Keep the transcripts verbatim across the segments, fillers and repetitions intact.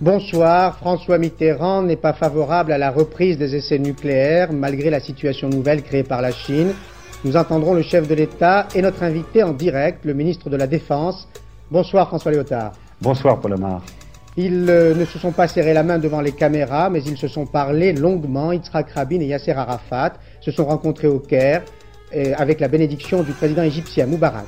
Bonsoir. François Mitterrand n'est pas favorable à la reprise des essais nucléaires, malgré la situation nouvelle créée par la Chine. Nous entendrons le chef de l'État et notre invité en direct, le ministre de la Défense. Bonsoir François Léotard. Bonsoir Paul Lamar. Ils euh, ne se sont pas serrés la main devant les caméras, mais ils se sont parlé longuement. Yitzhak Rabin et Yasser Arafat se sont rencontrés au Caire euh, avec la bénédiction du président égyptien Moubarak.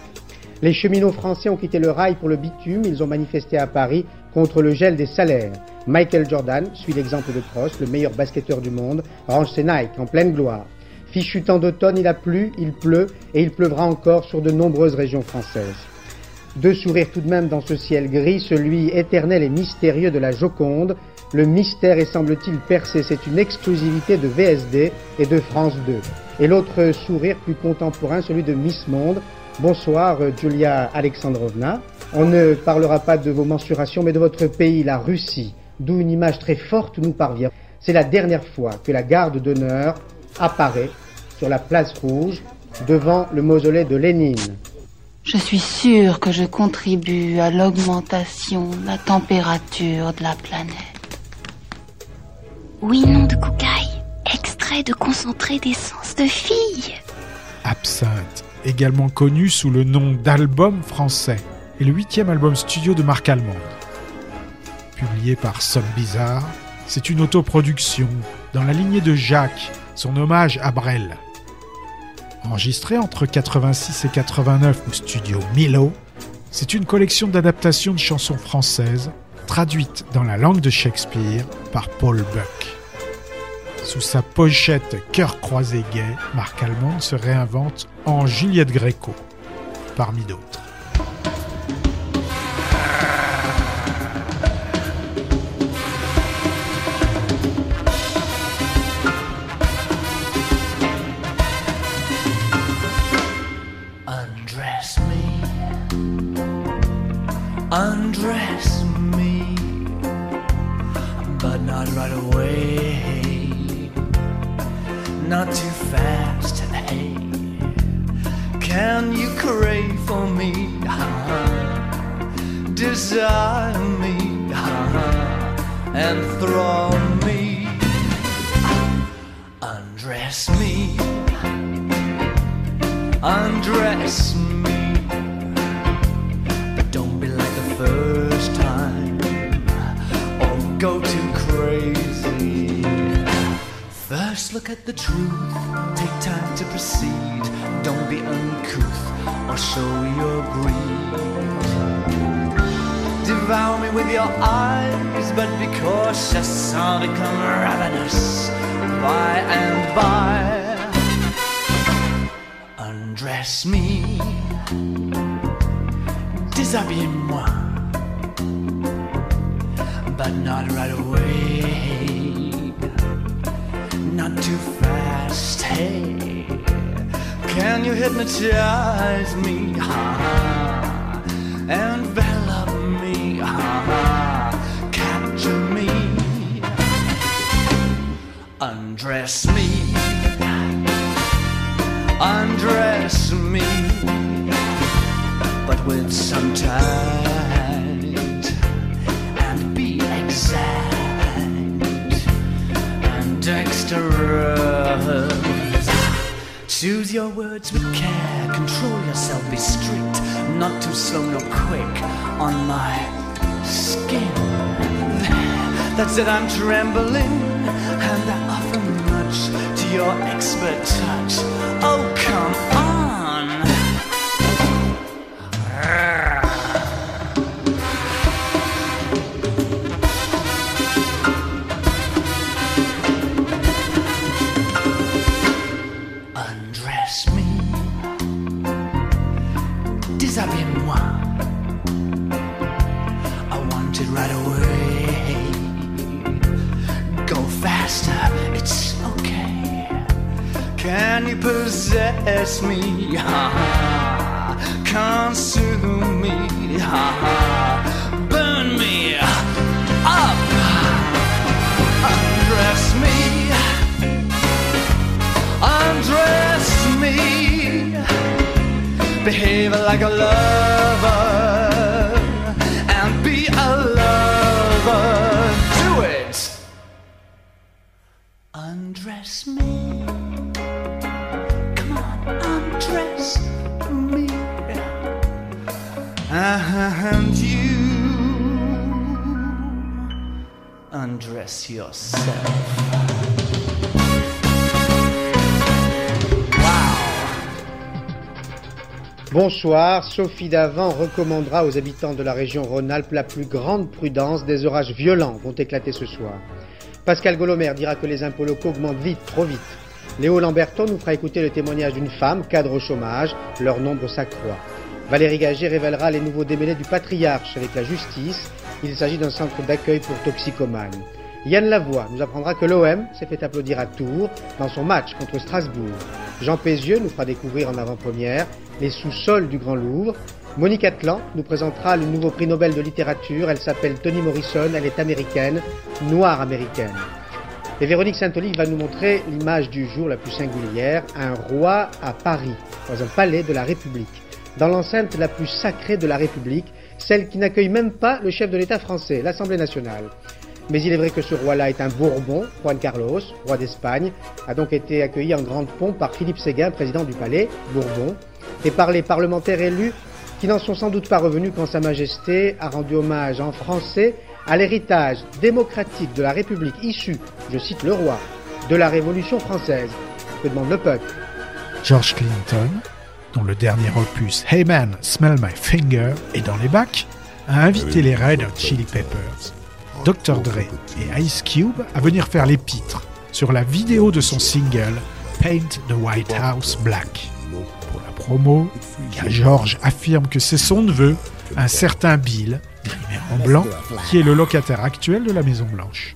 Les cheminots français ont quitté le rail pour le bitume. Ils ont manifesté à Paris contre le gel des salaires. Michael Jordan suit l'exemple de Prost, le meilleur basketteur du monde, range ses Nike en pleine gloire. Fichu temps d'automne, il a plu, il pleut, et il pleuvra encore sur de nombreuses régions françaises. Deux sourires tout de même dans ce ciel gris, celui éternel et mystérieux de la Joconde. Le mystère est, semble-t-il, percé. C'est une exclusivité de V S D et de France deux. Et l'autre sourire plus contemporain, celui de Miss Monde. Bonsoir Julia Alexandrovna. On ne parlera pas de vos mensurations, mais de votre pays, la Russie, d'où une image très forte nous parvient. C'est la dernière fois que la garde d'honneur apparaît sur la place rouge, devant le mausolée de Lénine. Je suis sûr que je contribue à l'augmentation de la température de la planète. Oui, nom de Koukaï, extrait de concentré d'essence de fille. Absinthe, également connu sous le nom d'album français, est le huitième album studio de Marc Almond. Publié par Some Bizarre, c'est une autoproduction dans la lignée de Jacques, son hommage à Brel. Enregistré entre quatre-vingt-six et quatre-vingt-neuf au studio Milo, c'est une collection d'adaptations de chansons françaises traduites dans la langue de Shakespeare par Paul Buck. Sous sa pochette cœur croisé gai, Marc Almond se réinvente en Juliette Gréco, parmi d'autres. Undress me, but not right away, not too fast, hey, can you crave for me, uh-huh. Desire me, uh-huh. Enthrall me, undress me, undress me. First time, or go too crazy. First look at the truth, take time to proceed. Don't be uncouth, or show your greed. Devour me with your eyes, but be cautious, I'll become ravenous by and by. Undress me, déshabille-moi, but not right away, not too fast, hey, can you hypnotize me, ha-ha, envelop me, ha-ha, capture me, undress me, undress me, but with some time. And dexterous, choose your words with care, control yourself, be strict, not too slow nor quick on my skin. That's it, I'm trembling, and I offer much to your expert touch. Oh, come on. master, it's okay. Can you possess me? Ha ha. Consume me? Ha ha. Burn me up. Undress me. Undress me. Behave like a lover. Undress me, come on, undress me, and you undress yourself. Bonsoir, Sophie Davant recommandera aux habitants de la région Rhône-Alpes la plus grande prudence, des orages violents vont éclater ce soir. Pascal Golomère dira que les impôts locaux augmentent vite, trop vite. Léo Lamberton nous fera écouter le témoignage d'une femme, cadre au chômage, leur nombre s'accroît. Valérie Gaget révélera les nouveaux démêlés du patriarche avec la justice, il s'agit d'un centre d'accueil pour toxicomanes. Yann Lavoie nous apprendra que l'O M s'est fait applaudir à Tours dans son match contre Strasbourg. Jean Pézieux nous fera découvrir en avant-première les sous-sols du Grand Louvre. Monique Atlan nous présentera le nouveau prix Nobel de littérature. Elle s'appelle Toni Morrison, elle est américaine, noire américaine. Et Véronique Saint-Olive va nous montrer l'image du jour la plus singulière, un roi à Paris, dans un palais de la République, dans l'enceinte la plus sacrée de la République, celle qui n'accueille même pas le chef de l'État français, l'Assemblée nationale. Mais il est vrai que ce roi-là est un Bourbon, Juan Carlos, roi d'Espagne, a donc été accueilli en grande pompe par Philippe Séguin, président du palais, Bourbon, et par les parlementaires élus qui n'en sont sans doute pas revenus quand Sa Majesté a rendu hommage en français à l'héritage démocratique de la République issu, je cite le roi, de la Révolution française. Que demande le peuple? George Clinton, dont le dernier opus Hey Man, Smell My Finger est dans les bacs, a invité les Red Hot Chili Peppers, docteur Dre et Ice Cube à venir faire l'épître sur la vidéo de son single Paint the White House Black. Pour la promo, car George affirme que c'est son neveu, un certain Bill, déguisé en blanc, qui est le locataire actuel de la Maison Blanche.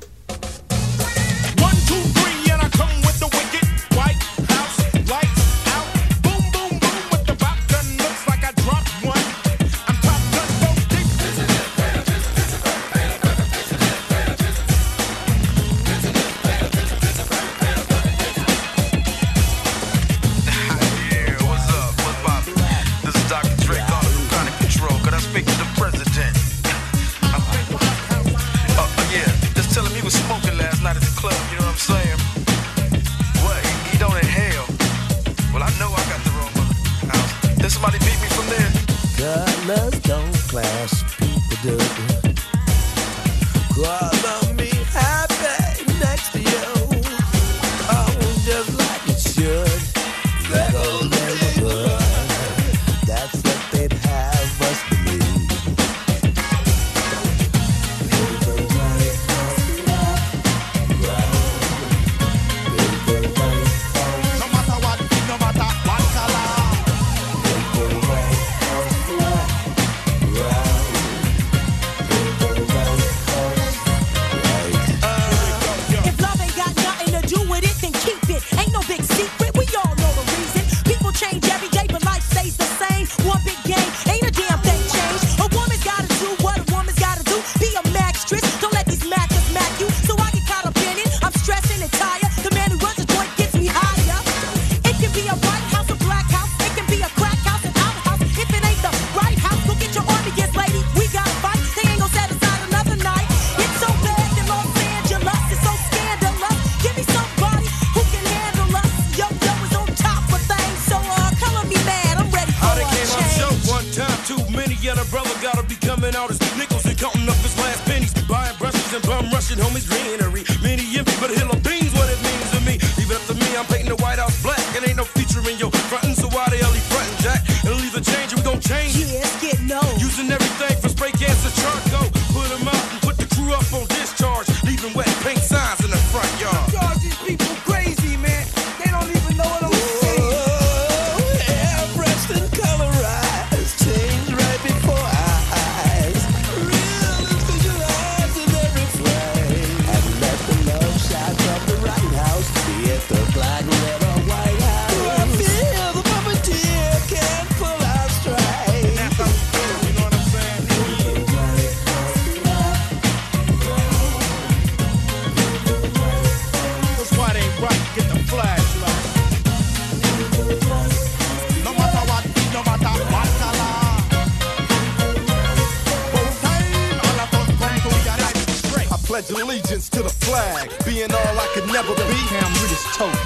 pledge allegiance to the flag, being all I could never be.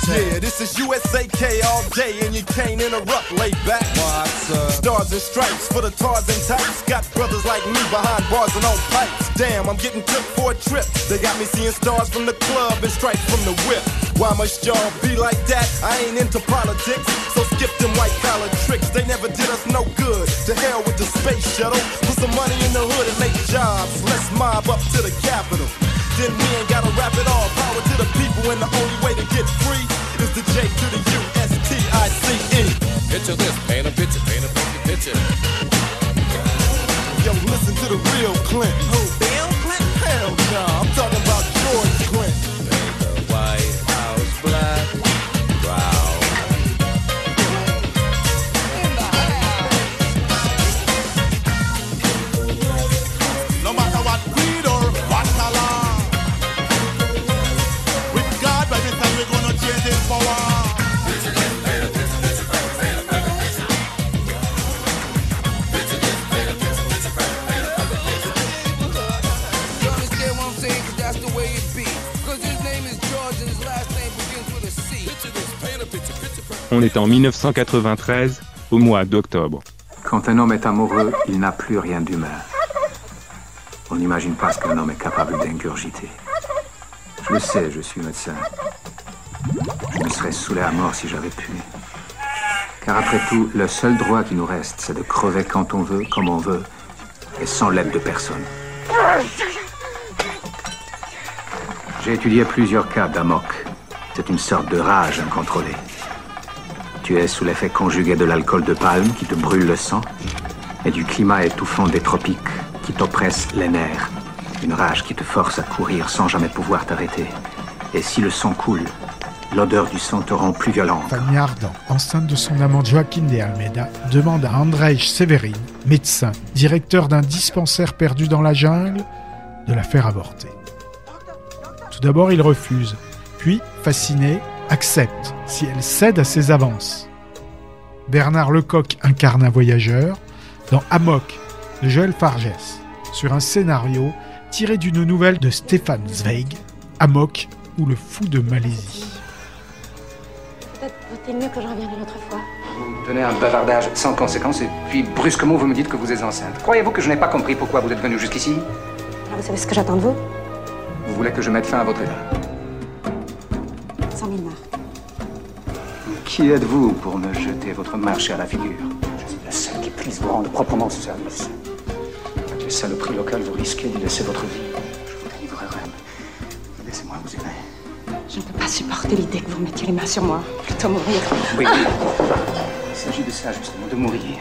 Yeah, this is U S A K all day, and you can't interrupt. Lay back. What's up? Stars and stripes for the tars and types. Got brothers like me behind bars and on pipes. Damn, I'm getting took for a trip. They got me seeing stars from the club and stripes from the whip. Why must y'all be like that? I ain't into politics, so skip them white collar tricks. They never did us no good. To hell with the space shuttle. Put some money in the hood and make jobs. Let's mob up to the Capitol. Then we ain't gotta rap it all. Power to the people, and the only way to get free is the J to the U S T I C E. Picture this, paint a picture, paint a picture, picture. Yo, listen to the real Clint. Who, Bill Clinton? Hell nah, I'm talking about George Clinton. Black, brown. No matter what creed or what color, with God by the time we're gonna change his power. You understand what I'm saying? Cause that's the way it be. Cause his name is George and his last name. On est en dix-neuf cent quatre-vingt-treize, au mois d'octobre. Quand un homme est amoureux, il n'a plus rien d'humain. On n'imagine pas ce qu'un homme est capable d'ingurgiter. Je le sais, je suis médecin. Je me serais saoulé à mort si j'avais pu. Car après tout, le seul droit qui nous reste, c'est de crever quand on veut, comme on veut, et sans l'aide de personne. J'ai étudié plusieurs cas d'amok. C'est une sorte de rage incontrôlée. Tu es sous l'effet conjugué de l'alcool de palme qui te brûle le sang et du climat étouffant des tropiques qui t'oppresse les nerfs. Une rage qui te force à courir sans jamais pouvoir t'arrêter. Et si le sang coule, l'odeur du sang te rend plus violente. Fanny Ardant, enceinte de son amant Joaquín de Almeida, demande à Andrés Severin, médecin, directeur d'un dispensaire perdu dans la jungle, de la faire avorter. Tout d'abord, il refuse. Puis, fasciné, accepte si elle cède à ses avances. Bernard Lecoq incarne un voyageur dans Amok de Joël Fargès, sur un scénario tiré d'une nouvelle de Stéphane Zweig, Amok ou le fou de Malaisie. Peut-être vaut-il mieux que je revienne une autre fois. Vous me donnez un bavardage sans conséquence et puis brusquement vous me dites que vous êtes enceinte. Croyez-vous que je n'ai pas compris pourquoi vous êtes venu jusqu'ici? Vous savez ce que j'attends de vous? Vous voulez que je mette fin à votre état? Qui êtes-vous pour me jeter votre marché à la figure? Je suis la seule qui puisse vous rendre proprement ce service. Avec les saloperies locales, vous risquez d'y laisser votre vie. Je vous délivrerai. Laissez-moi vous aimer. Je ne peux pas supporter l'idée que vous mettiez les mains sur moi. Plutôt mourir. Oui, il s'agit de ça justement, de mourir.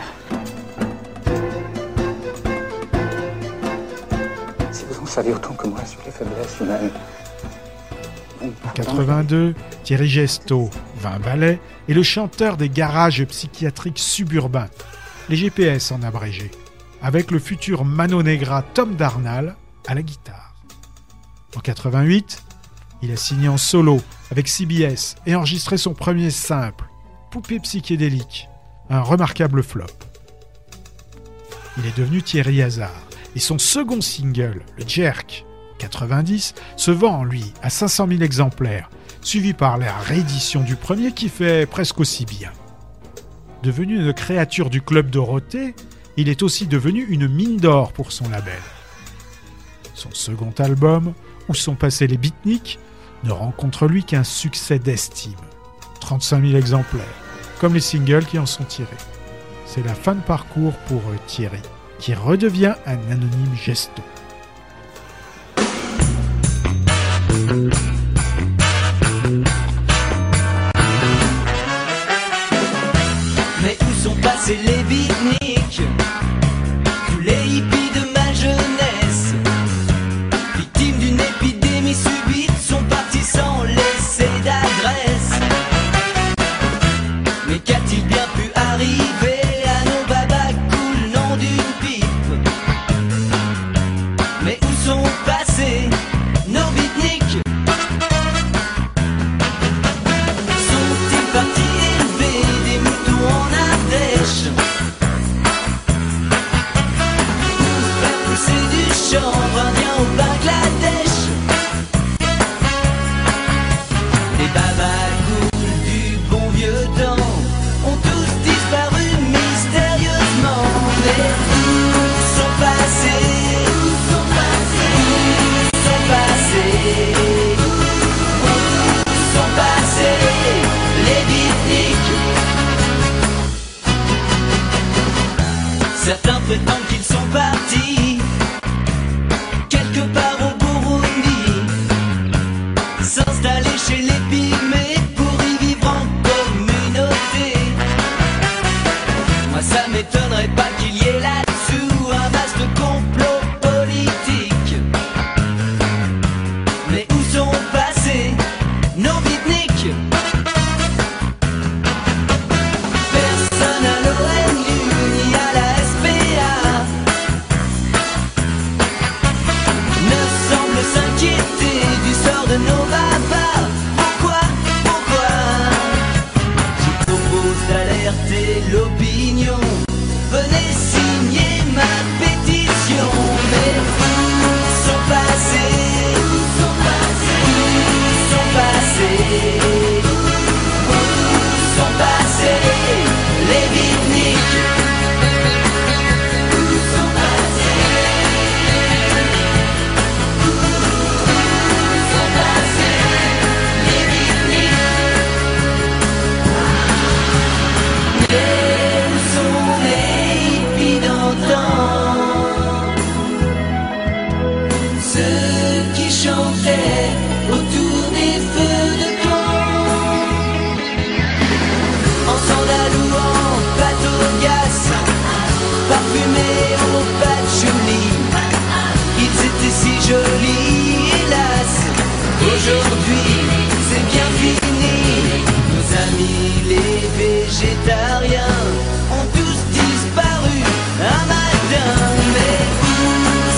Si vous en saviez autant que moi sur les faiblesses humaines... quatre-vingt-deux, Thierry Gestot, vingt ballets, est le chanteur des garages psychiatriques suburbains, les G P S en abrégé, avec le futur Mano Negra Tom Darnall à la guitare. En quatre-vingt-huit, il a signé en solo avec C B S et enregistré son premier simple, Poupée psychédélique, un remarquable flop. Il est devenu Thierry Hazard et son second single, le Jerk, quatre-vingt-dix, se vend, lui, à cinq cent mille exemplaires, suivi par la réédition du premier qui fait presque aussi bien. Devenu une créature du Club Dorothée, il est aussi devenu une mine d'or pour son label. Son second album, où sont passés les beatniks, ne rencontre lui qu'un succès d'estime. trente-cinq mille exemplaires, comme les singles qui en sont tirés. C'est la fin de parcours pour Thierry, qui redevient un anonyme geston. Mais où sont passés les beatniks, tous les hippies de ma jeunesse, victimes d'une épidémie subite, sont partis sans laisser d'adresse. Mais qu'a-t-il bien pu arriver à nos babas coulant d'une pipe? Mais où sont passés nos beatniks? s'installer chez les pygmées pour y vivre en communauté. Moi ça m'étonnerait pas qu'il y ait là-dessous un vaste complot politique. Mais où sont passés nos beatniks? Personne à l'O N U ni à la S P A ne semble s'inquiéter du sort de nos papas. Pourquoi, pourquoi? Je propose d'alerter l'opinion. Venez signer ma pétition. Mais où sont passés? Où sont passés? Où sont passés? Où sont passés les beatniks? Où sont passés? Où sont passés les beatniks? Mais où sont les hippies d'antan? Ceux qui chantaient autour des feux de camp, en sandales ou en patogas, parfumés au patchouli. Ils étaient si jolis, hélas. Aujourd'hui, c'est bien fini. Nos amis les végétariens ont tous disparu un matin. Mais où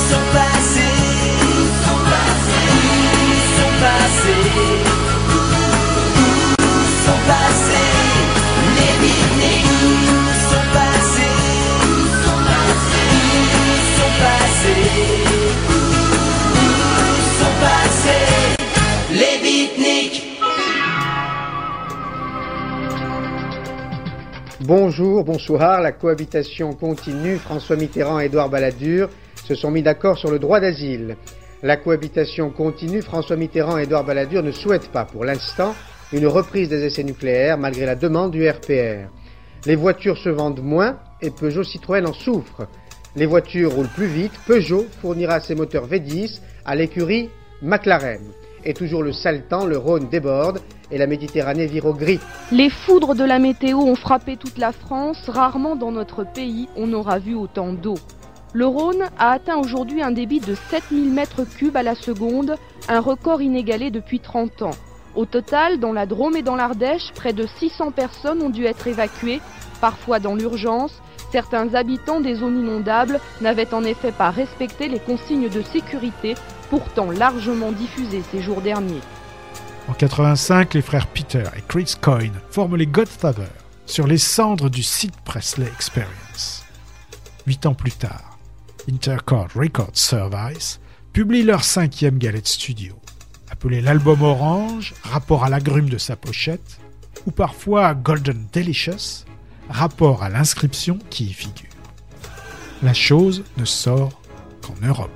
sont passés? Où sont passés? Où sont passés? Où sont passés les beatniks? Où sont passés? Où sont passés? Où sont passés? Où sont passés les beatniks? Bonjour, bonsoir, la cohabitation continue. François Mitterrand et Édouard Balladur se sont mis d'accord sur le droit d'asile. La cohabitation continue. François Mitterrand et Édouard Balladur ne souhaitent pas, pour l'instant, une reprise des essais nucléaires malgré la demande du R P R. Les voitures se vendent moins et Peugeot Citroën en souffre. Les voitures roulent plus vite. Peugeot fournira ses moteurs V dix à l'écurie McLaren. Et toujours le sale temps, le Rhône déborde et la Méditerranée vire au gris. Les foudres de la météo ont frappé toute la France. Rarement dans notre pays on aura vu autant d'eau. Le Rhône a atteint aujourd'hui un débit de sept mille mètres cubes à la seconde, un record inégalé depuis trente ans. Au total, dans la Drôme et dans l'Ardèche, près de six cents personnes ont dû être évacuées, parfois dans l'urgence. Certains habitants des zones inondables n'avaient en effet pas respecté les consignes de sécurité, pourtant largement diffusées ces jours derniers. En quatre-vingt-cinq, les frères Peter et Chris Coyne forment les Godfathers sur les cendres du site Presley Experience. Huit ans plus tard, Intercord Record Service publie leur cinquième galette studio, appelée l'album orange, rapport à l'agrume de sa pochette, ou parfois Golden Delicious, rapport à l'inscription qui y figure. La chose ne sort qu'en Europe.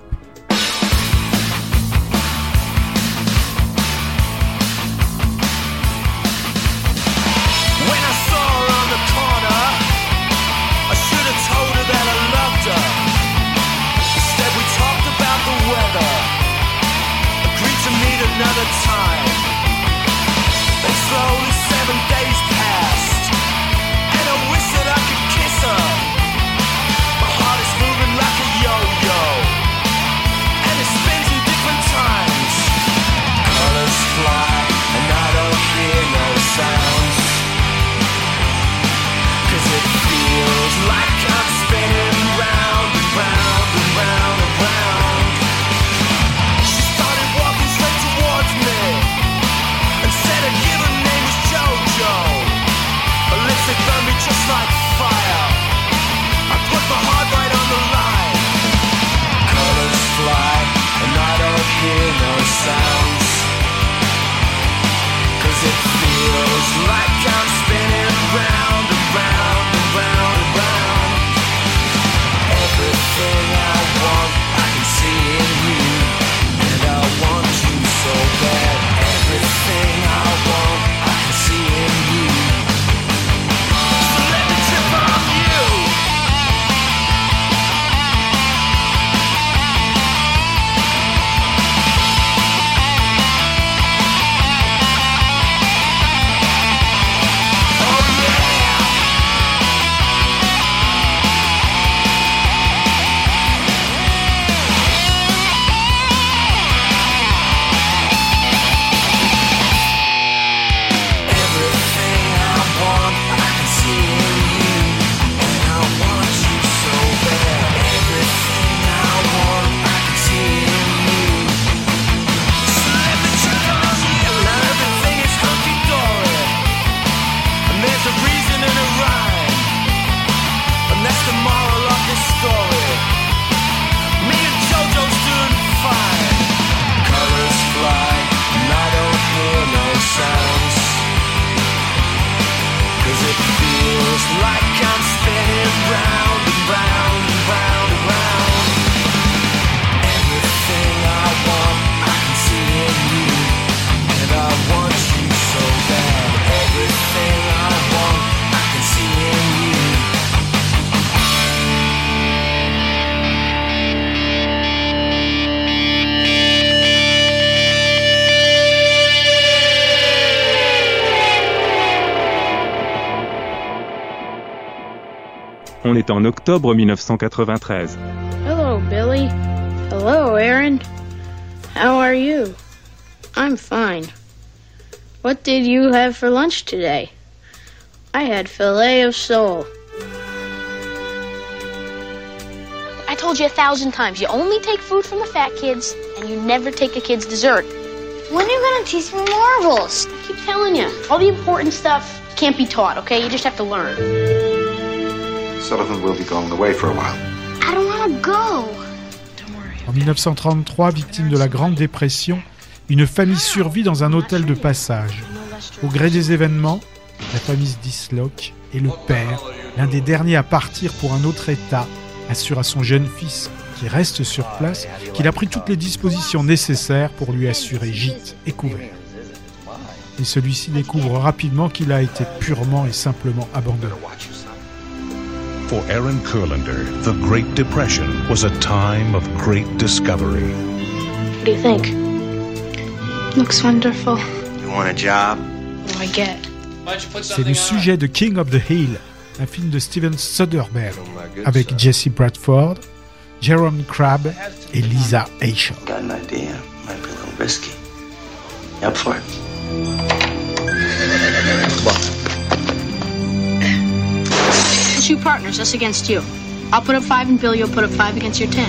Like a yo-yo. On est en octobre dix-neuf cent quatre-vingt-treize. Hello Billy. Hello Aaron. How are you? I'm fine. What did you have for lunch today? I had filet of sole. I told you a thousand times, you only take food from the fat kids and you never take a kid's dessert. When are you going to teach me more rules? I keep telling you, all the important stuff can't be taught, okay? You just have to learn. Sullivan will be going away for a while. I don't want to go. En dix-neuf cent trente-trois, victime de la Grande Dépression, une famille survit dans un hôtel de passage. Au gré des événements, la famille se disloque et le père, l'un des derniers à partir pour un autre état, assure à son jeune fils, qui reste sur place, qu'il a pris toutes les dispositions nécessaires pour lui assurer gîte et couvert. Et celui-ci découvre rapidement qu'il a été purement et simplement abandonné. For Aaron Kurlander, the Great Depression was a time of great discovery. What do you think? Looks wonderful. You want a job? No, I get. C'est le sujet de King of the Hill, un film de Steven Soderbergh, avec Jesse Bradford, Jerome Crabb et Lisa Aisha. Got an idea. Might be a little risky. You up for it? Two partners, us against you. I'll put up five and Bill, you'll put up five against your ten.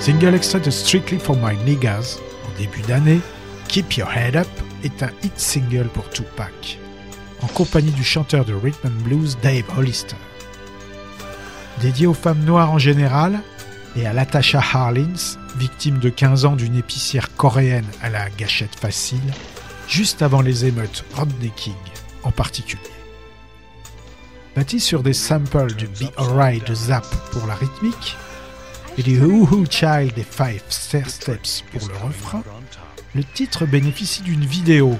Single extrait de Strictly for My Niggas, en début d'année, Keep Your Head Up est un hit single pour Tupac, en compagnie du chanteur de rhythm and blues Dave Hollister. Dédié aux femmes noires en général et à Latasha Harlins, victime de quinze ans d'une épicière coréenne à la gâchette facile, juste avant les émeutes Rodney King en particulier. Bâti sur des samples du Be Alright de Zapp pour la rythmique et du Hoo Hoo Child des Five Steps pour le refrain, le titre bénéficie d'une vidéo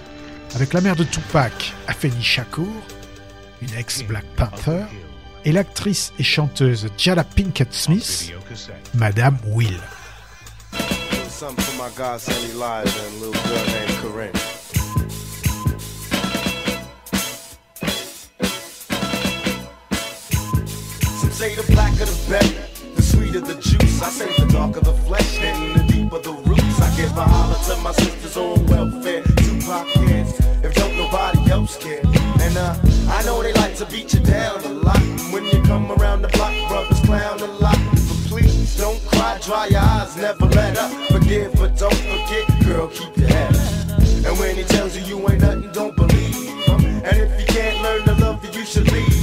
avec la mère de Tupac, Afeni Shakur, une ex-Black Panther, et l'actrice et chanteuse Jada Pinkett Smith, Madame Will. Say the blacker the better, the sweeter the juice. I say the darker the flesh and the deeper the roots. I give a holler to my sister's own welfare. Tupac kids, if don't nobody else care. And uh, I know they like to beat you down a lot. And when you come around the block, brothers clown a lot. But please don't cry, dry your eyes, never let up. Forgive but don't forget, girl, keep your head up. And when he tells you you ain't nothing, don't believe him. And if you can't learn to love you, you should leave him.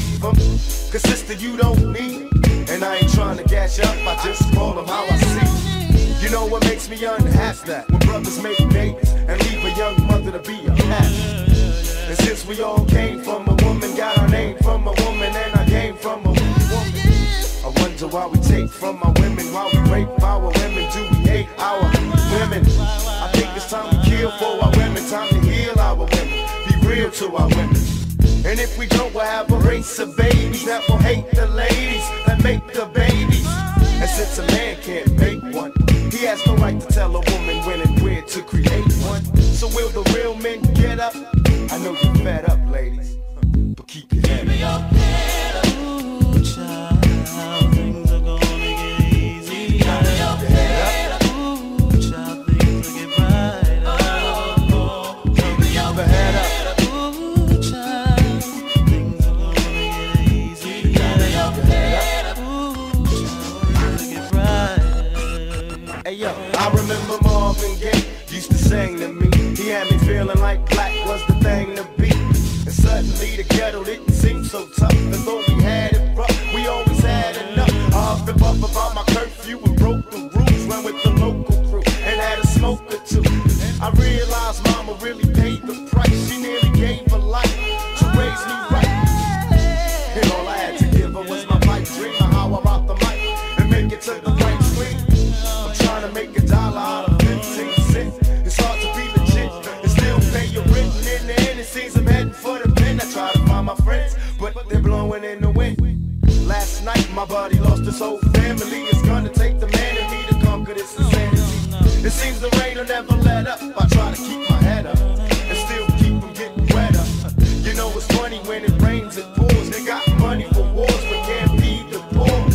Cause sister, you don't need, and I ain't trying to gash up, I just call them how I see. You know what makes me unhappy? That when brothers make babies and leave a young mother to be a cat. And since we all came from a woman, got our name from a woman, and I came from a woman, I wonder why we take from our women, why we rape our women, do we hate our women? I think it's time to kill for our women, time to heal our women, be real to our women. And if we don't, we'll have a race of babies that will hate the ladies that make the babies. And since a man can't make one, he has no right to tell a woman when and where to create one. So will the real men get up? I know you're fed up, ladies, but keep your head up. Keep your head up, ooh, child. Things are gonna get easy. Keep your head up, ooh, child. Things will get brighter. Oh, keep your head up. I remember Marvin Gaye used to sing to me. He had me feeling like black was the thing to be. And suddenly the ghetto didn't seem so tough. And though we had it rough, we always had enough. I hopped above about my curfew and broke the rules. Went with the local crew and had a smoke or two. I realized mama really paid the price. She nearly gave her life to raise me right. my body lost its whole family. It's gonna take the man in me to conquer this insanity. It seems the rain will never let up. I try to keep my head up and still keep from getting wetter. You know it's funny when it rains it pours. They got money for wars but can't feed the poor.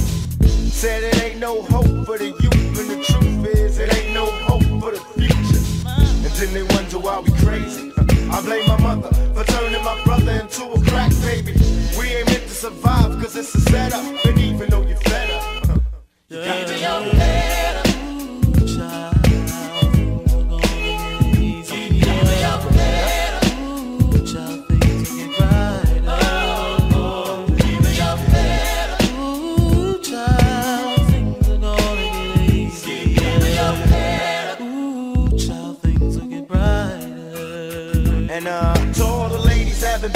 Said it ain't no hope for the youth, and the truth is it ain't no hope for the future. And then they wonder why we crazy. I blame my mother for turning my brother into a crack baby. We ain't meant to survive cause it's a setup. And even though you're fed up, you gotta be your head up.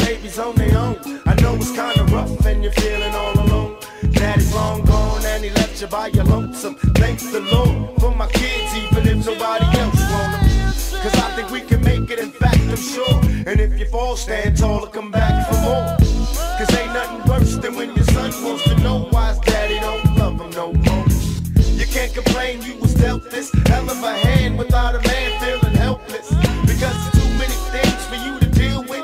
Babies on their own. I know it's kind of rough and you're feeling all alone. Daddy's long gone and he left you by your lonesome. Thanks the Lord for my kids, even if nobody else want them. Cause I think we can make it, in fact I'm sure. And if you fall, stand tall and come back for more. Cause ain't nothing worse than when your son wants to know why his daddy don't love him no more. You can't complain you was dealt this hell of a hand without a man feeling helpless. Because it's too many things for you to deal with.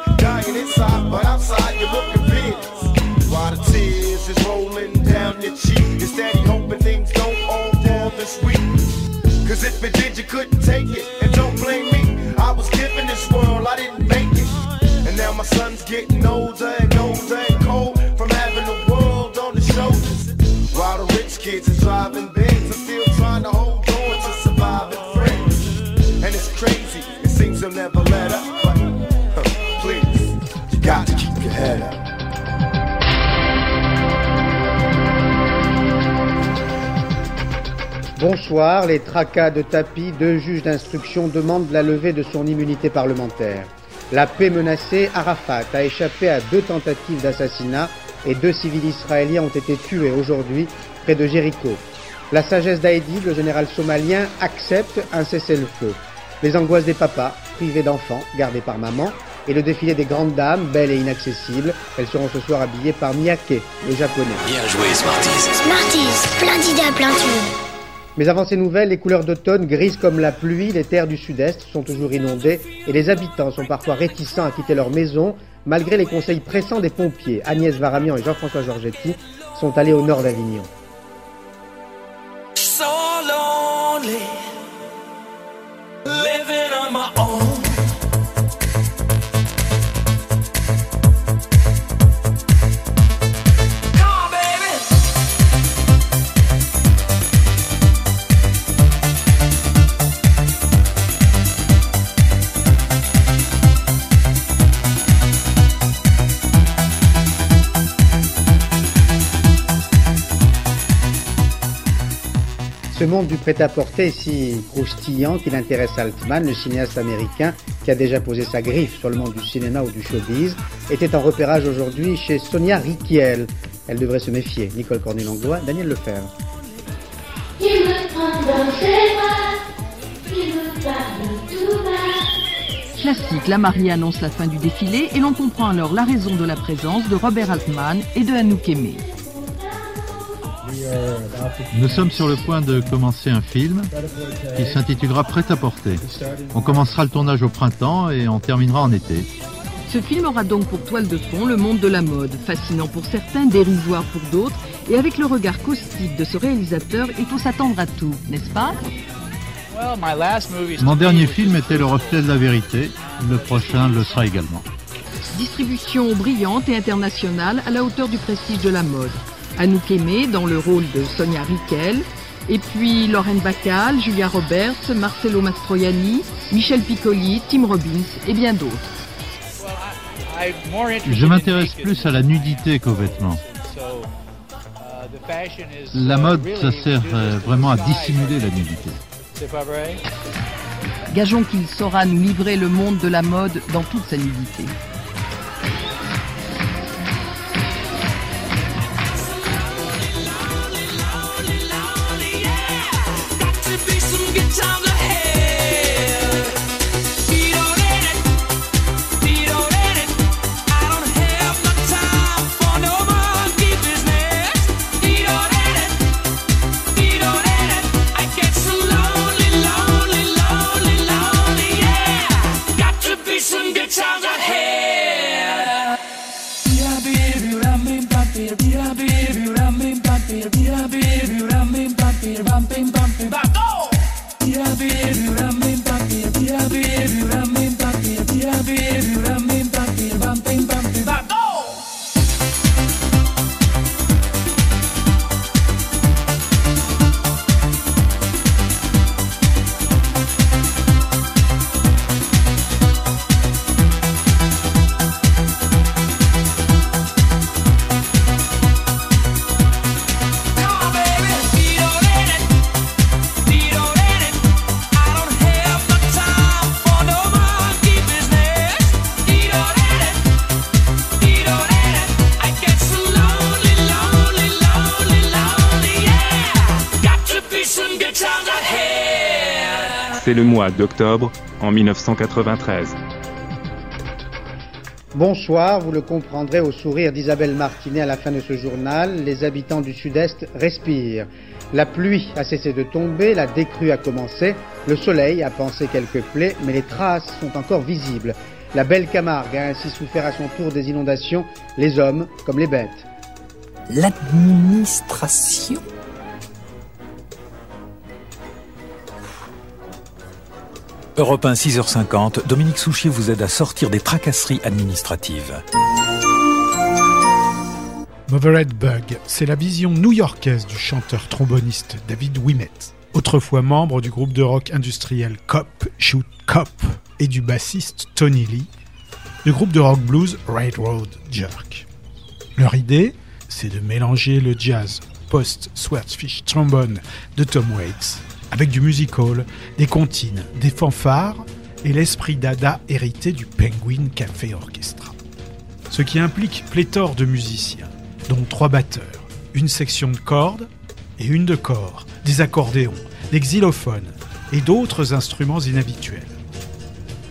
Inside, but outside you're looking fierce. While the tears is rolling down your cheek, it's daddy hoping things don't all fall this week. Cause if it did, you couldn't take it. And don't blame me, I was given this world, I didn't make it. And now my son's getting older and older and cold from having the world on his shoulders. While the rich kids are driving Benz, are still trying to hold on to surviving friends. And it's crazy, it seems they'll never let up. But got to keep your head up. Bonsoir, les tracas de tapis, deux juges d'instruction demandent la levée de son immunité parlementaire. La paix menacée, Arafat a échappé à deux tentatives d'assassinat et deux civils israéliens ont été tués aujourd'hui près de Jéricho. La sagesse d'Aïdi, le général somalien, accepte un cessez-le-feu. Les angoisses des papas, privés d'enfants, gardés par maman, et le défilé des grandes dames, belles et inaccessibles. Elles seront ce soir habillées par Miyake, les Japonais. Bien joué, Smarties. Smarties, plein d'idées, plein d'idées. Mais avant ces nouvelles, les couleurs d'automne, grises comme la pluie, les terres du sud-est sont toujours inondées et les habitants sont parfois réticents à quitter leur maison, malgré les conseils pressants des pompiers. Agnès Varamian et Jean-François Giorgetti sont allés au nord d'Avignon. So lonely, living on my own. Ce monde du prêt-à-porter est si croustillant qu'il intéresse Altman, le cinéaste américain qui a déjà posé sa griffe sur le monde du cinéma ou du showbiz, était en repérage aujourd'hui chez Sonia Rykiel. Elle devrait se méfier. Nicole Cornet-Langlois, Daniel Lefebvre. Il me prend dans ses bras, il me parle tout bas. Classique, la mariée annonce la fin du défilé et l'on comprend alors la raison de la présence de Robert Altman et de Anouk Aimée. Nous sommes sur le point de commencer un film qui s'intitulera Prêt-à-porter. On commencera le tournage au printemps et on terminera en été. Ce film aura donc pour toile de fond le monde de la mode, fascinant pour certains, dérisoire pour d'autres, et avec le regard caustique de ce réalisateur, il faut s'attendre à tout, n'est-ce pas ? Mon dernier film était le reflet de la vérité, le prochain le sera également. Distribution brillante et internationale à la hauteur du prestige de la mode. Anouk Aimée dans le rôle de Sonia Rykiel, et puis Lorraine Bacall, Julia Roberts, Marcello Mastroianni, Michel Piccoli, Tim Robbins et bien d'autres. Je m'intéresse plus à la nudité qu'aux vêtements. La mode, ça sert vraiment à dissimuler la nudité. C'est pas vrai ? Gageons qu'il saura nous livrer le monde de la mode dans toute sa nudité. C'est le mois d'octobre, en mille neuf cent quatre-vingt-treize. Bonsoir, vous le comprendrez au sourire d'Isabelle Martinet à la fin de ce journal, les habitants du Sud-Est respirent. La pluie a cessé de tomber, la décrue a commencé, le soleil a pansé quelques plaies, mais les traces sont encore visibles. La belle Camargue a ainsi souffert à son tour des inondations, les hommes comme les bêtes. L'administration Europe un, six heures cinquante, Dominique Souchier vous aide à sortir des tracasseries administratives. Motherhead Bug, c'est la vision new-yorkaise du chanteur-tromboniste David Wimmett, autrefois membre du groupe de rock industriel Cop, Shoot Cop, et du bassiste Tony Lee, du groupe de rock blues Railroad Jerk. Leur idée, c'est de mélanger le jazz post-Swordfish trombone de Tom Waits avec du music hall, des comptines, des fanfares et l'esprit dada hérité du Penguin Café Orchestra. Ce qui implique pléthore de musiciens, dont trois batteurs, une section de cordes et une de corps, des accordéons, des xylophones et d'autres instruments inhabituels.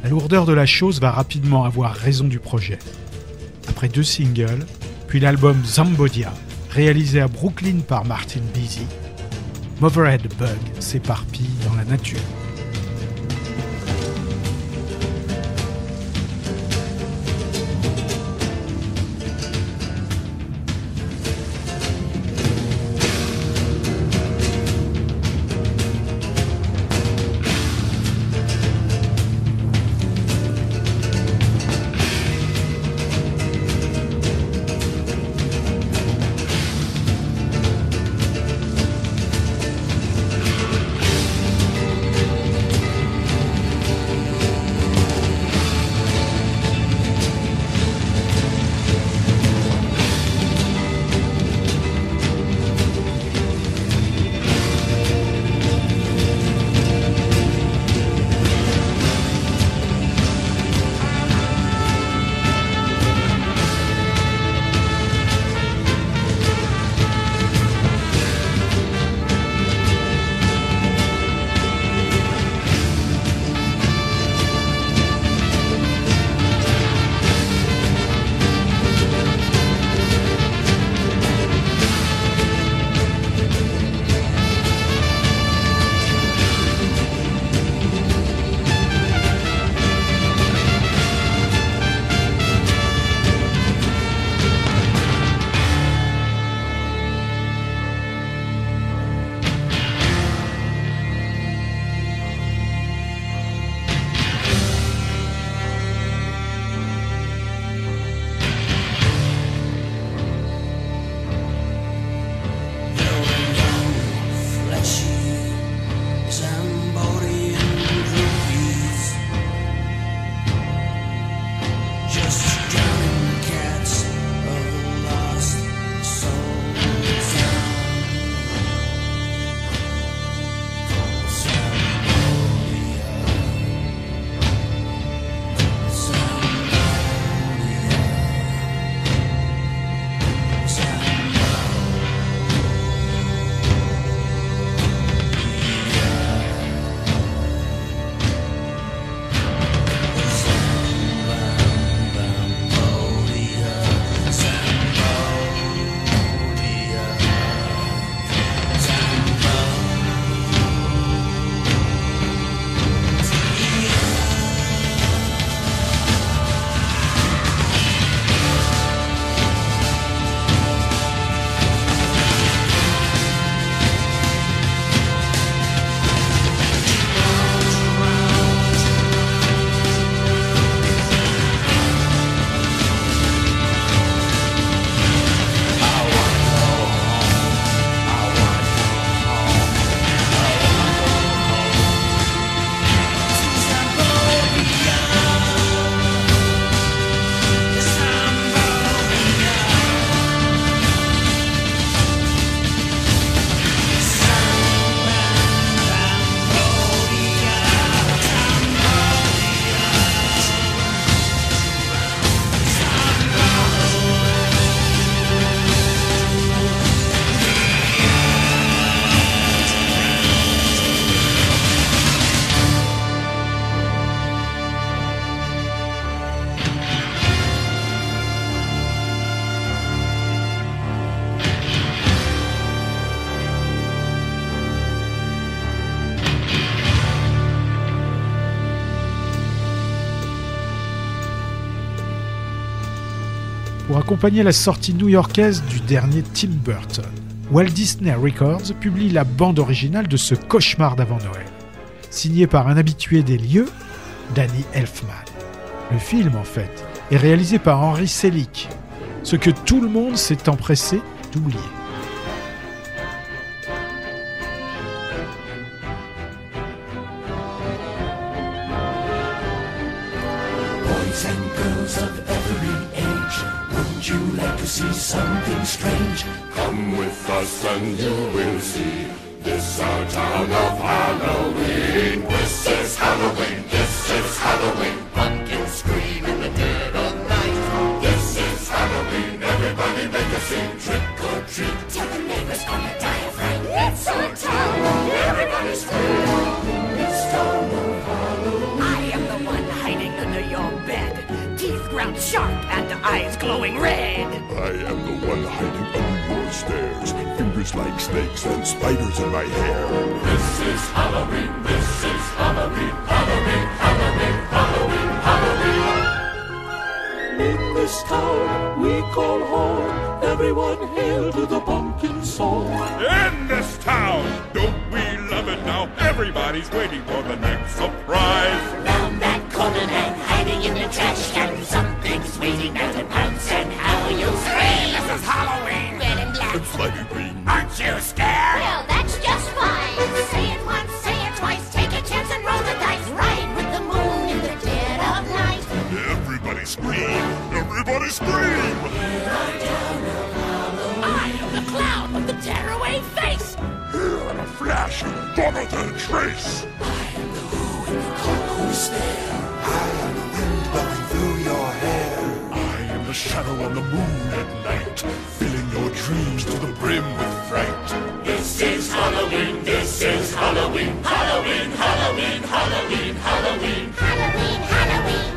La lourdeur de la chose va rapidement avoir raison du projet. Après deux singles, puis l'album Zambodia, réalisé à Brooklyn par Martin Beasy, Motherhead Bug s'éparpille dans la nature. pour accompagner la sortie new-yorkaise du dernier Tim Burton. Walt Disney Records publie la bande originale de ce cauchemar d'avant Noël, signé par un habitué des lieux, Danny Elfman. Le film, en fait, est réalisé par Henry Selick, ce que tout le monde s'est empressé d'oublier. Come with us and you will see. This our town of Halloween. This is Halloween. This is Halloween. Pumpkins scream in the dead of night. This is Halloween. Everybody make a scene. Trick or treat. Tell the neighbors on the diaphragm. It's our town. Everybody scream. It's town of Halloween. I am the one hiding under your bed. Teeth ground sharp and eyes glowing red. I am the one hiding under your stairs. Fingers like snakes and spiders in my hair. This is Halloween, this is Halloween, Halloween, Halloween, Halloween, Halloween. In this town we call home, everyone hail to the pumpkin song. In this town, don't we love it now? Everybody's waiting for the next surprise. Round that corner and hiding in the trash can, something's waiting now to pounce and how you'll scream. This is Halloween. Red and black. It's light and green. Aren't you scared? Well, that's just fine. Say it once, say it twice. Take a chance and roll the dice. Ride with the moon in the dead of night. Everybody scream. Everybody scream. Here I am, Halloween. I am the clown with the tearaway face. Here in a flash, follow the trace. I am the who in the cold stare. I am the wind blowing through your hair. I am the shadow on the moon at night, filling your dreams to the brim with fright. This is Halloween, this is Halloween, Halloween, Halloween, Halloween, Halloween, Halloween, Halloween.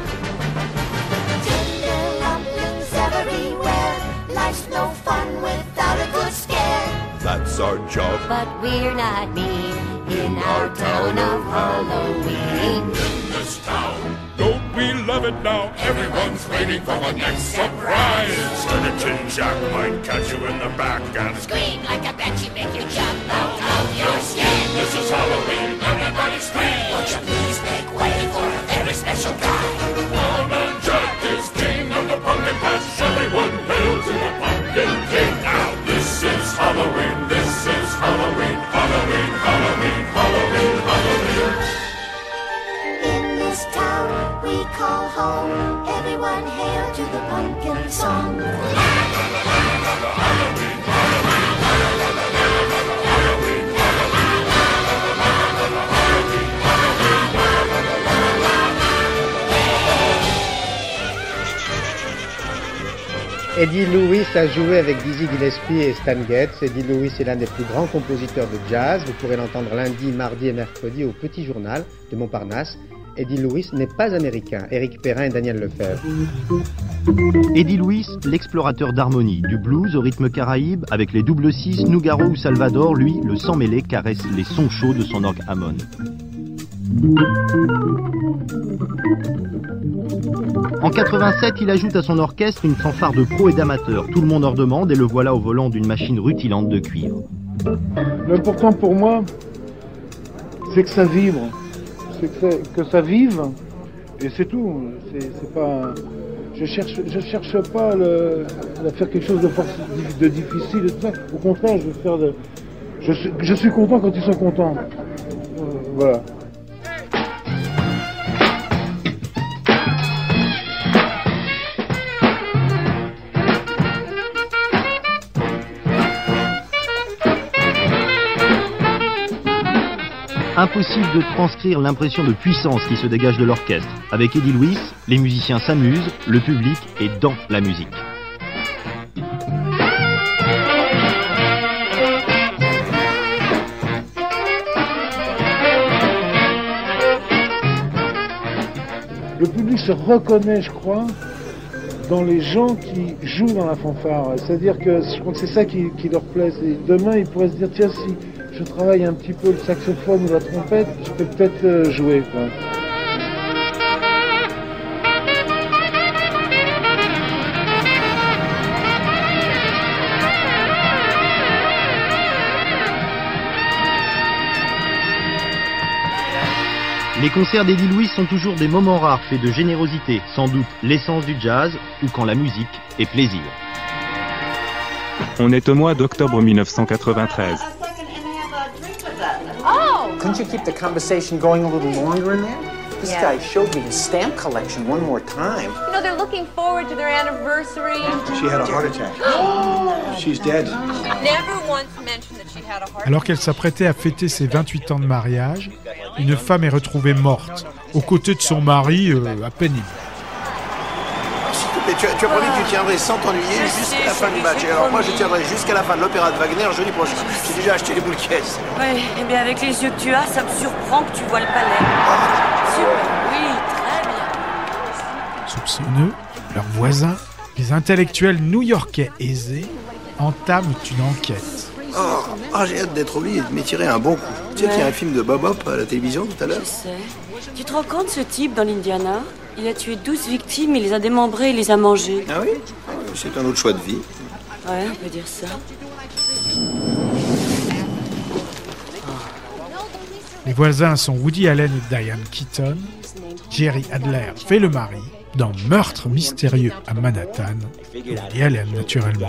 Tinder lumplings everywhere, life's no fun without a good scare. That's our job, but we're not mean in our town of Halloween. In this town. Don't we love it now? Everyone's waiting for the next surprise. Turn a chin jack might catch you in the back and scream like a bat, you make you jump out of your skin. This is Halloween, everybody scream. Won't you please make way for a very special guy? Walnut Jack is king of the pumpkin patch. Everyone hail to the pumpkin king now. This is Halloween, this is Halloween, Halloween, Halloween, Halloween, Halloween. In this town we call home, everyone hail to the pumpkin song. La la la la la la, Halloween, Halloween, la la la la la la, Halloween, Halloween, la la la la la la, Halloween, Halloween, la la la la la. Eddie Lewis a joué avec Dizzy Gillespie et Stan Getz. Eddie Lewis est l'un des plus grands compositeurs de jazz. Vous pourrez l'entendre lundi, mardi et mercredi au Petit Journal de Montparnasse. Eddie Lewis n'est pas américain. Éric Perrin et Daniel Lefebvre. Eddie Lewis, l'explorateur d'harmonie, du blues au rythme caraïbe, avec les double six, Nougaro ou Salvador, lui, le sang mêlé caresse les sons chauds de son orgue Hammond. En quatre-vingt-sept, il ajoute à son orchestre une fanfare de pros et d'amateurs. Tout le monde en demande et le voilà au volant d'une machine rutilante de cuivre. L'important pour moi, c'est que ça vibre. Que ça, que ça vive, et c'est tout. C'est, c'est pas, je cherche, je cherche pas le, à faire quelque chose de, force, de difficile. De tout ça. Au contraire, je veux faire de. Je suis, je suis content quand ils sont contents. Euh, voilà. Impossible de transcrire l'impression de puissance qui se dégage de l'orchestre. Avec Eddie Lewis, les musiciens s'amusent, le public est dans la musique. Le public se reconnaît, je crois, dans les gens qui jouent dans la fanfare. C'est-à-dire que je crois que c'est ça qui, qui leur plaît. Et demain, ils pourraient se dire, tiens, si... je travaille un petit peu le saxophone ou la trompette, je peux peut-être jouer, quoi. Les concerts d'Eddie Louis sont toujours des moments rares faits de générosité, sans doute l'essence du jazz ou quand la musique est plaisir. On est au mois d'octobre mille neuf cent quatre-vingt-treize. Oh! Couldn't you keep the conversation going a little longer in there? This yeah. guy showed me his stamp collection one more time. You know, they're looking forward to their anniversary. She had a heart attack. Oh, she's dead. She never once mentioned that she had a heart attack. Alors qu'elle s'apprêtait à fêter ses vingt-huit ans de mariage, une femme est retrouvée morte, aux côtés de son mari euh, à peine. Et tu, tu as promis que tu tiendrais sans t'ennuyer jusqu'à la fin du match. Et alors moi, je tiendrai jusqu'à la fin de l'opéra de Wagner jeudi prochain. J'ai déjà acheté les boules de caisse. Oui, et bien avec les yeux que tu as, ça me surprend que tu vois le palais. Ah, super, oui, très bien. Soupçonneux, leurs voisins, les intellectuels new-yorkais aisés, entament une enquête. Oh, oh j'ai hâte d'être au lit et de m'étirer un bon coup. Ouais. Tu sais qu'il y a un film de Bob Hope à la télévision tout à l'heure? Je sais. Tu te rends compte, ce type dans l'Indiana? Il a tué douze victimes, il les a démembrées et les a mangées. Ah oui? C'est un autre choix de vie. Ouais, on peut dire ça. Les voisins sont Woody Allen et Diane Keaton. Jerry Adler fait le mari dans Meurtre mystérieux à Manhattan. Woody Allen, naturellement.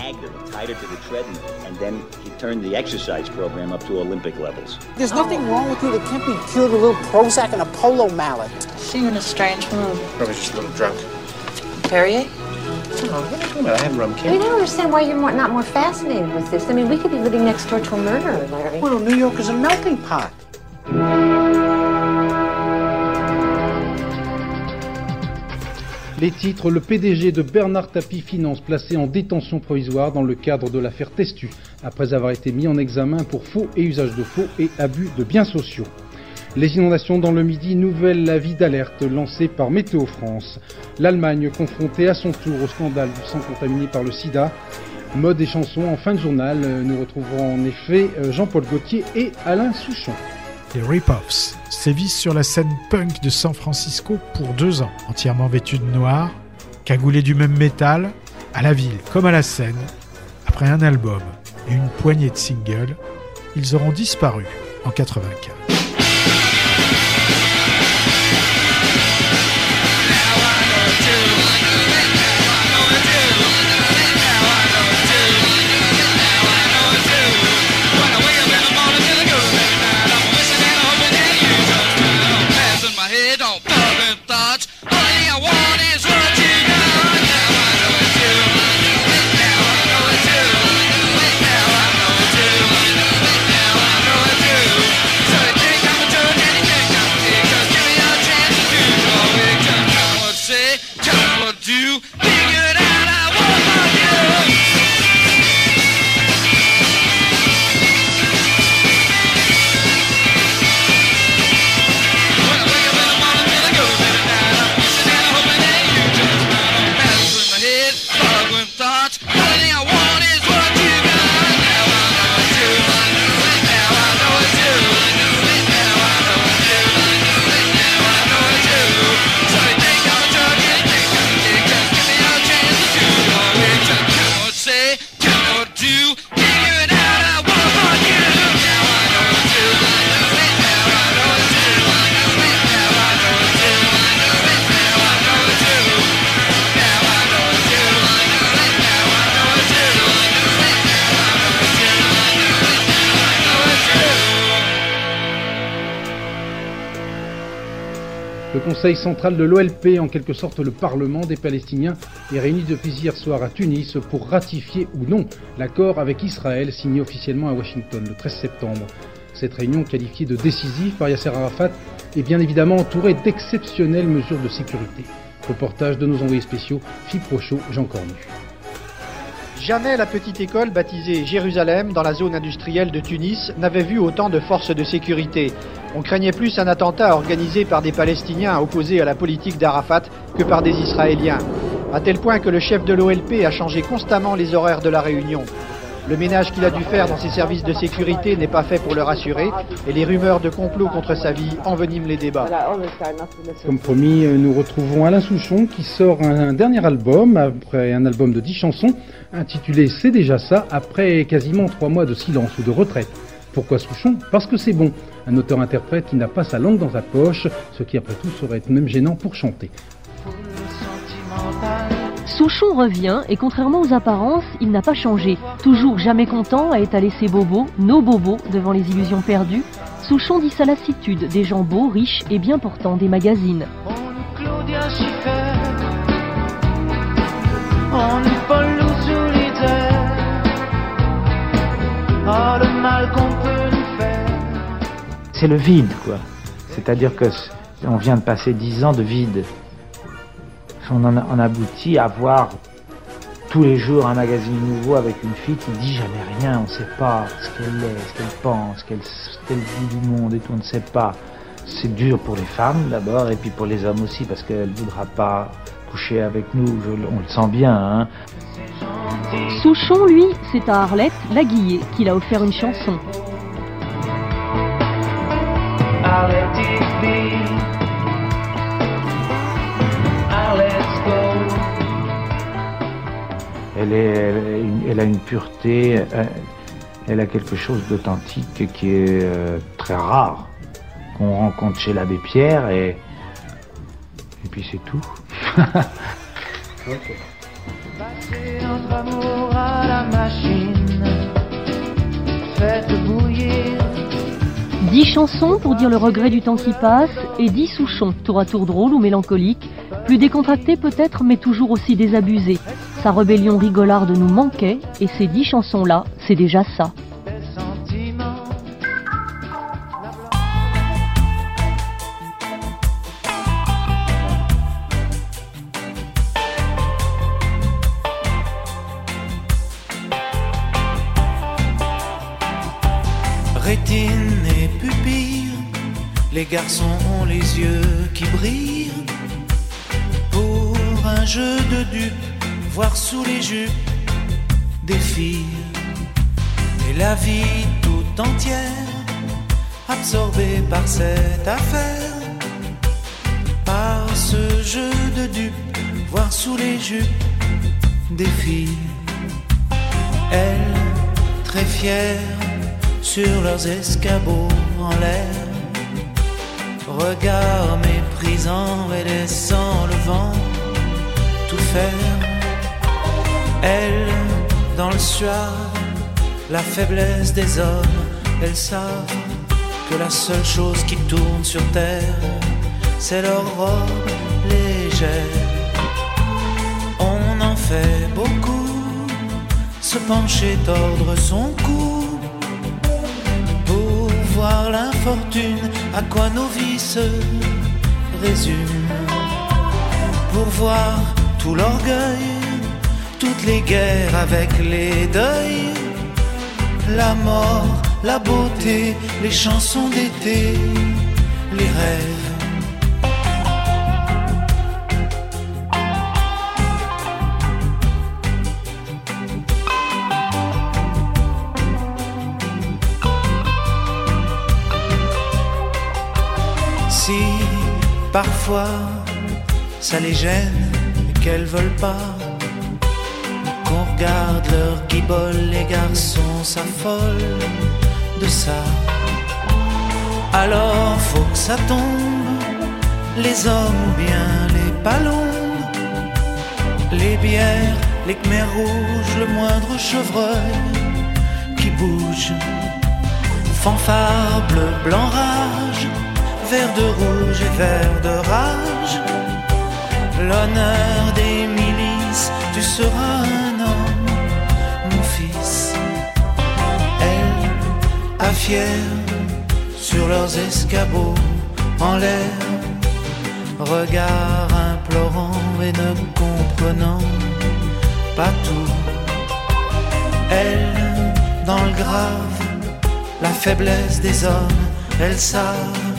Turned the exercise program up to Olympic levels. There's nothing wrong with you that can't be cured with a little Prozac and a polo mallet. She in a strange mood. Probably just a little drunk. Perrier? Oh, what are you talking about? I have rum candy. I don't understand why you're not more fascinated with this. I mean, we could be living next door to a murderer, Larry. Well, New York is a melting pot. Les titres, le P D G de Bernard Tapie Finance placé en détention provisoire dans le cadre de l'affaire Testu, après avoir été mis en examen pour faux et usage de faux et abus de biens sociaux. Les inondations dans le Midi, nouvel avis d'alerte lancé par Météo France. L'Allemagne confrontée à son tour au scandale du sang contaminé par le sida. Mode et chansons en fin de journal, nous retrouverons en effet Jean-Paul Gaultier et Alain Souchon. Les Rip-Offs sévissent sur la scène punk de San Francisco pour deux ans, entièrement vêtus de noir, cagoulés du même métal, à la ville comme à la scène. Après un album et une poignée de singles, ils auront disparu en quatre-vingt-quinze. Le Conseil central de l'O L P, en quelque sorte le Parlement des Palestiniens, est réuni depuis hier soir à Tunis pour ratifier ou non l'accord avec Israël signé officiellement à Washington le treize septembre. Cette réunion, qualifiée de décisive par Yasser Arafat, est bien évidemment entourée d'exceptionnelles mesures de sécurité. Reportage de nos envoyés spéciaux, Philippe Rochaud, Jean Cornu. Jamais la petite école baptisée Jérusalem dans la zone industrielle de Tunis n'avait vu autant de forces de sécurité. On craignait plus un attentat organisé par des Palestiniens opposés à la politique d'Arafat que par des Israéliens. À tel point que le chef de l'O L P a changé constamment les horaires de la réunion. Le ménage qu'il a dû faire dans ses services de sécurité n'est pas fait pour le rassurer et les rumeurs de complot contre sa vie enveniment les débats. Comme promis, nous retrouvons Alain Souchon qui sort un dernier album, après un album de dix chansons, intitulé « C'est déjà ça » après quasiment trois mois de silence ou de retraite. Pourquoi Souchon? Parce que c'est bon. Un auteur-interprète qui n'a pas sa langue dans sa poche, ce qui après tout serait même gênant pour chanter. Souchon revient et contrairement aux apparences, il n'a pas changé. Toujours jamais content à étaler ses bobos, nos bobos, devant les illusions perdues, Souchon dit sa lassitude des gens beaux, riches et bien portants des magazines. C'est le vide, quoi. C'est-à-dire que on vient de passer dix ans de vide. On en on aboutit à voir tous les jours un magazine nouveau avec une fille qui dit jamais rien, on ne sait pas ce qu'elle est, ce qu'elle pense, ce qu'elle qu'elle vit du monde et tout, on ne sait pas. C'est dur pour les femmes d'abord et puis pour les hommes aussi parce qu'elle ne voudra pas coucher avec nous, je, on le sent bien. Hein. Souchon, lui, c'est à Arlette Laguillet qu'il a offert une chanson. Elle, est, elle a une pureté, elle a quelque chose d'authentique qui est très rare, qu'on rencontre chez l'abbé Pierre et, et puis c'est tout. Okay. Passez notre amour à la machine, faites bouillir. Dix chansons pour dire le regret du temps qui passe et dix Souchons, tour à tour drôle ou mélancolique, plus décontracté peut-être mais toujours aussi désabusé. Sa rébellion rigolarde nous manquait, et ces dix chansons-là, c'est déjà ça. Rétine et pupille, les garçons ont les yeux qui brillent. Pour un jeu de dupes, voir sous les jupes des filles et la vie tout entière absorbée par cette affaire, par ce jeu de dupes, voir sous les jupes des filles, elles très fières sur leurs escabeaux en l'air, regard méprisant et laissant le vent tout faire. Elle, dans le suave, la faiblesse des hommes, elles savent que la seule chose qui tourne sur terre, c'est leur robe légère. On en fait beaucoup, se pencher, tordre son cou, pour voir l'infortune à quoi nos vies se résument, pour voir tout l'orgueil, toutes les guerres avec les deuils, la mort, la beauté, les chansons d'été, les rêves. Si parfois ça les gêne qu'elles veulent pas, on regarde leur guibole, les garçons s'affolent de ça. Alors faut que ça tombe, les hommes ou bien les ballons, les bières, les khmers rouges, le moindre chevreuil qui bouge. Fanfare, bleu, blanc, rage, vert de rouge et vert de rage, l'honneur des milices, tu seras un fière, sur leurs escabeaux en l'air, regard implorant et ne comprenant pas tout. Elles, dans le grave, la faiblesse des hommes, elles savent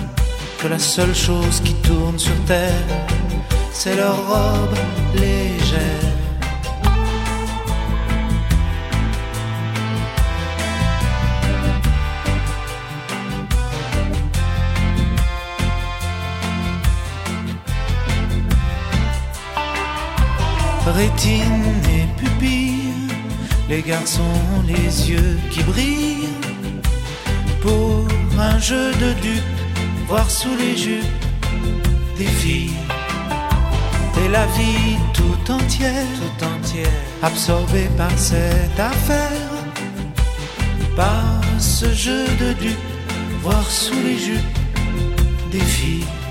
que la seule chose qui tourne sur terre, c'est leur robe légère. Rétine et pupille, les garçons ont les yeux qui brillent. pour un jeu de dupes, voir sous les jupes des filles. Et la vie tout entière, tout entière, absorbée par cette affaire, par ce jeu de dupes, voir sous les jupes des filles.